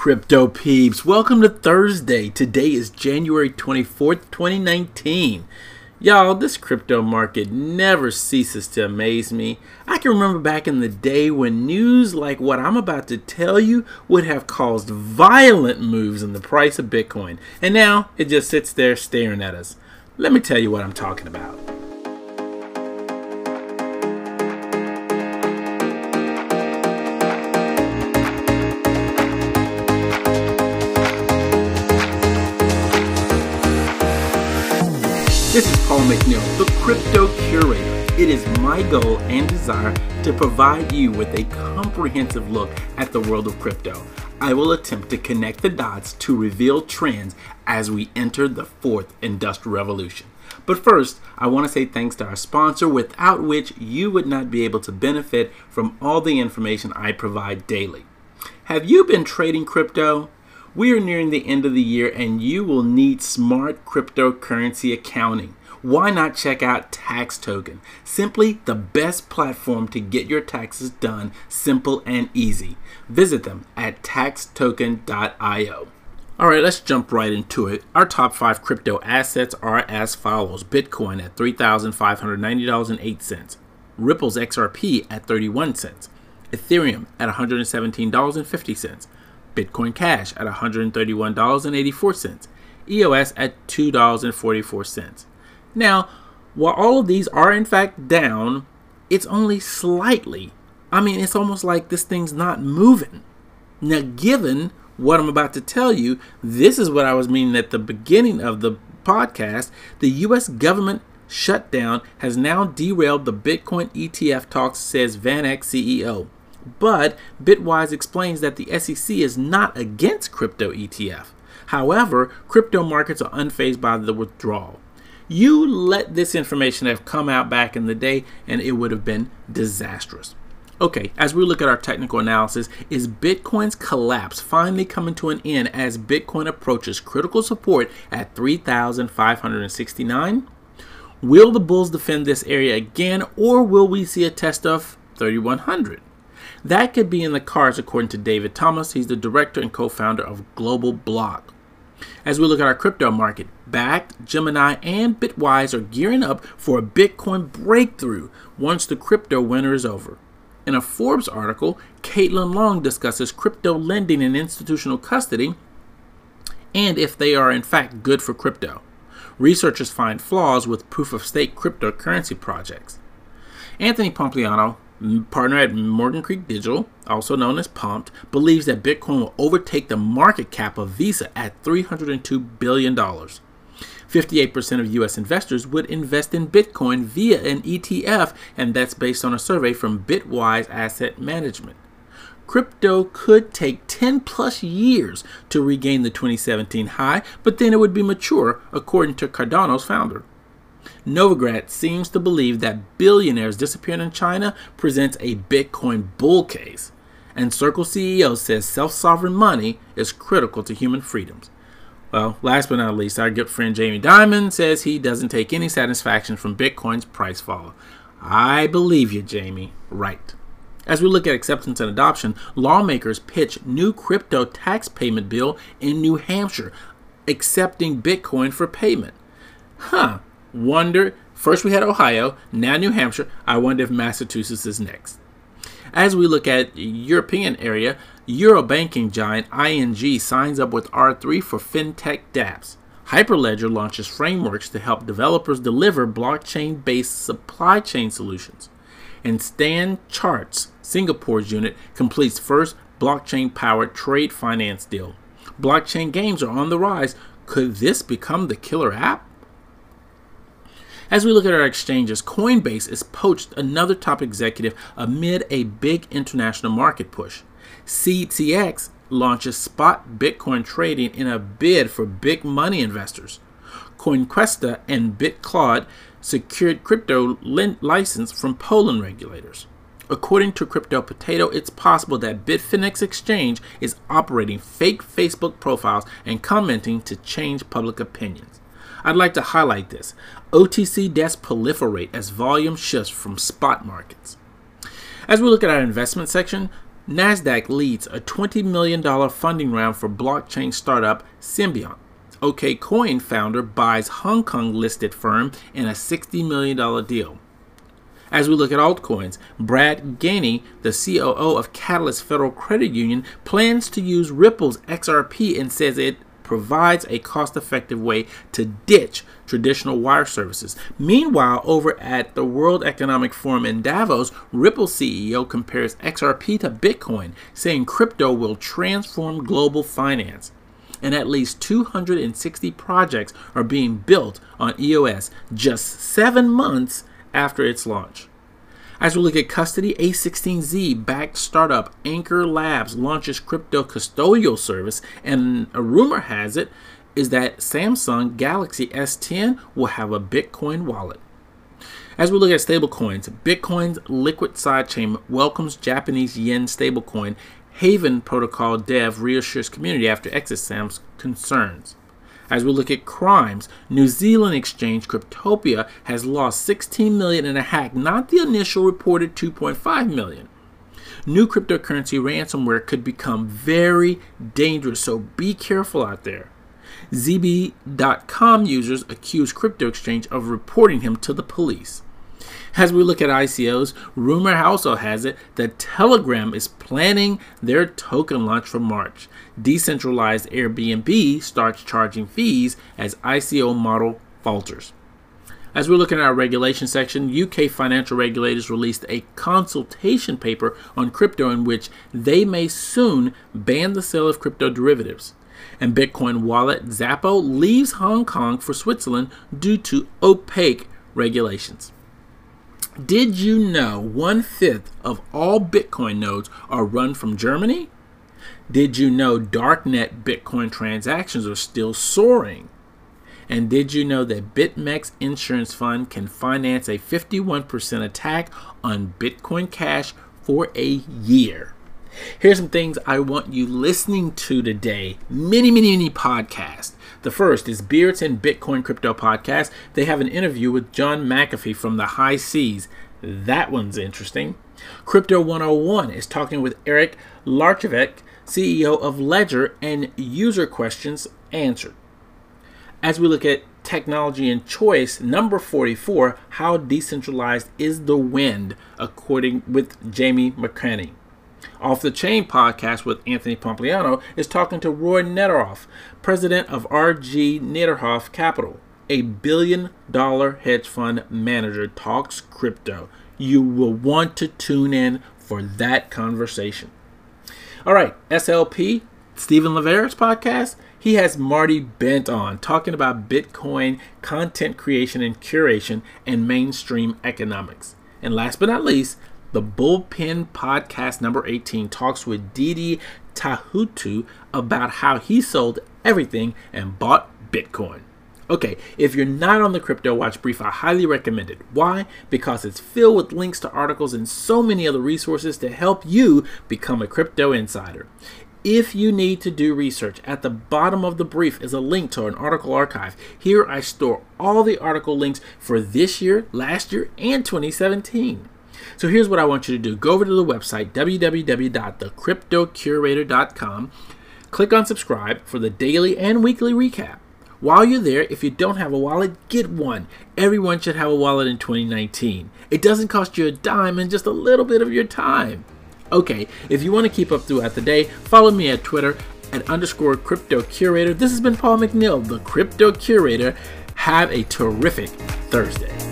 Crypto peeps, welcome to Thursday. Today is January 24th, 2019. Y'all, this crypto market never ceases to amaze me. I can remember back in the day when news like what I'm about to tell you would have caused violent moves in the price of Bitcoin. And now it just sits there staring at us. Let me tell you what I'm talking about. This is Paul McNeil, the Crypto Curator. It is my goal and desire to provide you with a comprehensive look at the world of crypto. I will attempt to connect the dots to reveal trends as we enter the fourth industrial revolution. But first, I want to say thanks to our sponsor, without which you would not be able to benefit from all the information I provide daily. Have you been trading crypto? We are nearing the end of the year and you will need smart cryptocurrency accounting. Why not check out TaxToken? Simply the best platform to get your taxes done simple and easy. Visit them at taxtoken.io. Alright, let's jump right into it. Our top 5 crypto assets are as follows. Bitcoin at $3,590.08. Ripple's XRP at $0.31. Ethereum at $117.50. Bitcoin Cash at $131.84, EOS at $2.44. Now, while all of these are in fact down, it's only slightly. I mean, it's almost like this thing's not moving. Now, given what I'm about to tell you, this is what I was meaning at the beginning of the podcast. The U.S. government shutdown has now derailed the Bitcoin ETF talks, says VanEck CEO. But Bitwise explains that the SEC is not against crypto ETF. However, crypto markets are unfazed by the withdrawal. You let this information have come out back in the day and it would have been disastrous. Okay, as we look at our technical analysis, is Bitcoin's collapse finally coming to an end as Bitcoin approaches critical support at 3,569? Will the bulls defend this area again, or will we see a test of 3,100? That could be in the cards, according to David Thomas. He's the director and co-founder of GlobalBlock. As we look at our crypto market, Bakkt, Gemini, and Bitwise are gearing up for a Bitcoin breakthrough once the crypto winter is over. In a Forbes article, Caitlin Long discusses crypto lending and institutional custody and if they are in fact good for crypto. Researchers find flaws with proof-of-stake cryptocurrency projects. Anthony Pompliano, partner at Morgan Creek Digital, also known as Pumped, believes that Bitcoin will overtake the market cap of Visa at $302 billion. 58% of U.S. investors would invest in Bitcoin via an ETF, and that's based on a survey from Bitwise Asset Management. Crypto could take 10 plus years to regain the 2017 high, but then it would be mature, according to Cardano's founder. Novogratz seems to believe that billionaires disappearing in China presents a Bitcoin bull case, and Circle CEO says self-sovereign money is critical to human freedoms. Well, last but not least, our good friend Jamie Dimon says he doesn't take any satisfaction from Bitcoin's price fall. I believe you, Jamie. Right. As we look at acceptance and adoption, lawmakers pitch new crypto tax payment bill in New Hampshire, accepting Bitcoin for payment. Wonder, first we had Ohio, now New Hampshire. I wonder if Massachusetts is next. As we look at European area, Euro banking giant ING signs up with R3 for fintech dApps. Hyperledger launches frameworks to help developers deliver blockchain-based supply chain solutions. And Stan Charts, Singapore's unit, completes first blockchain-powered trade finance deal. Blockchain games are on the rise. Could this become the killer app? As we look at our exchanges, Coinbase is poached another top executive amid a big international market push. CTX launches spot Bitcoin trading in a bid for big money investors. CoinQuesta and Bitcloud secured crypto license from Poland regulators. According to CryptoPotato, it's possible that Bitfinex exchange is operating fake Facebook profiles and commenting to change public opinions. I'd like to highlight this. OTC desks proliferate as volume shifts from spot markets. As we look at our investment section, Nasdaq leads a $20 million funding round for blockchain startup Symbiont. OKCoin founder buys Hong Kong-listed firm in a $60 million deal. As we look at altcoins, Brad Ganey, the COO of Catalyst Federal Credit Union, plans to use Ripple's XRP and says it provides a cost-effective way to ditch traditional wire services. Meanwhile, over at the World Economic Forum in Davos, Ripple CEO compares XRP to Bitcoin, saying crypto will transform global finance. And at least 260 projects are being built on EOS just 7 months after its launch. As we look at custody, A16Z-backed startup Anchor Labs launches crypto custodial service, and a rumor has it is that Samsung Galaxy S10 will have a Bitcoin wallet. As we look at stablecoins, Bitcoin's Liquid sidechain welcomes Japanese yen stablecoin. Haven Protocol dev reassures community after exit Sam's concerns. As we look at crimes, New Zealand exchange Cryptopia has lost $16 million in a hack, not the initial reported $2.5 million. New cryptocurrency ransomware could become very dangerous, so be careful out there. ZB.com users accuse crypto exchange of reporting him to the police. As we look at ICOs, rumor also has it that Telegram is planning their token launch for March. Decentralized Airbnb starts charging fees as ICO model falters. As we look at our regulation section, UK financial regulators released a consultation paper on crypto in which they may soon ban the sale of crypto derivatives. And Bitcoin wallet Xapo leaves Hong Kong for Switzerland due to opaque regulations. Did you know 1/5 of all Bitcoin nodes are run from Germany? Did you know Darknet Bitcoin transactions are still soaring? And did you know that BitMEX Insurance Fund can finance a 51% attack on Bitcoin Cash for a year? Here's some things I want you listening to today. Many podcasts. The first is Beards and Bitcoin Crypto Podcast. They have an interview with John McAfee from the High Seas. That one's interesting. Crypto 101 is talking with Eric Larchevek, CEO of Ledger, and user questions answered. As we look at technology and choice, number 44, how decentralized is the wind, according with Jamie McCraney. Off the Chain podcast with Anthony Pompliano is talking to Roy Nederhoff, president of RG Nederhoff Capital, a $1 billion hedge fund manager, talks crypto. You will want to tune in for that conversation. All right, SLP, Stephen Lavere's podcast, he has Marty Bent on talking about Bitcoin content creation and curation and mainstream economics. And last but not least, The Bullpen Podcast number 18 talks with Didi Tahutu about how he sold everything and bought Bitcoin. Okay, if you're not on the Crypto Watch Brief, I highly recommend it. Why? Because it's filled with links to articles and so many other resources to help you become a crypto insider. If you need to do research, at the bottom of the brief is a link to an article archive. Here I store all the article links for this year, last year, and 2017. So here's what I want you to do. Go over to the website, www.thecryptocurator.com. Click on subscribe for the daily and weekly recap. While you're there, if you don't have a wallet, get one. Everyone should have a wallet in 2019. It doesn't cost you a dime and just a little bit of your time. Okay, if you want to keep up throughout the day, follow me at Twitter at _CryptoCurator. This has been Paul McNeil, the Crypto Curator. Have a terrific Thursday.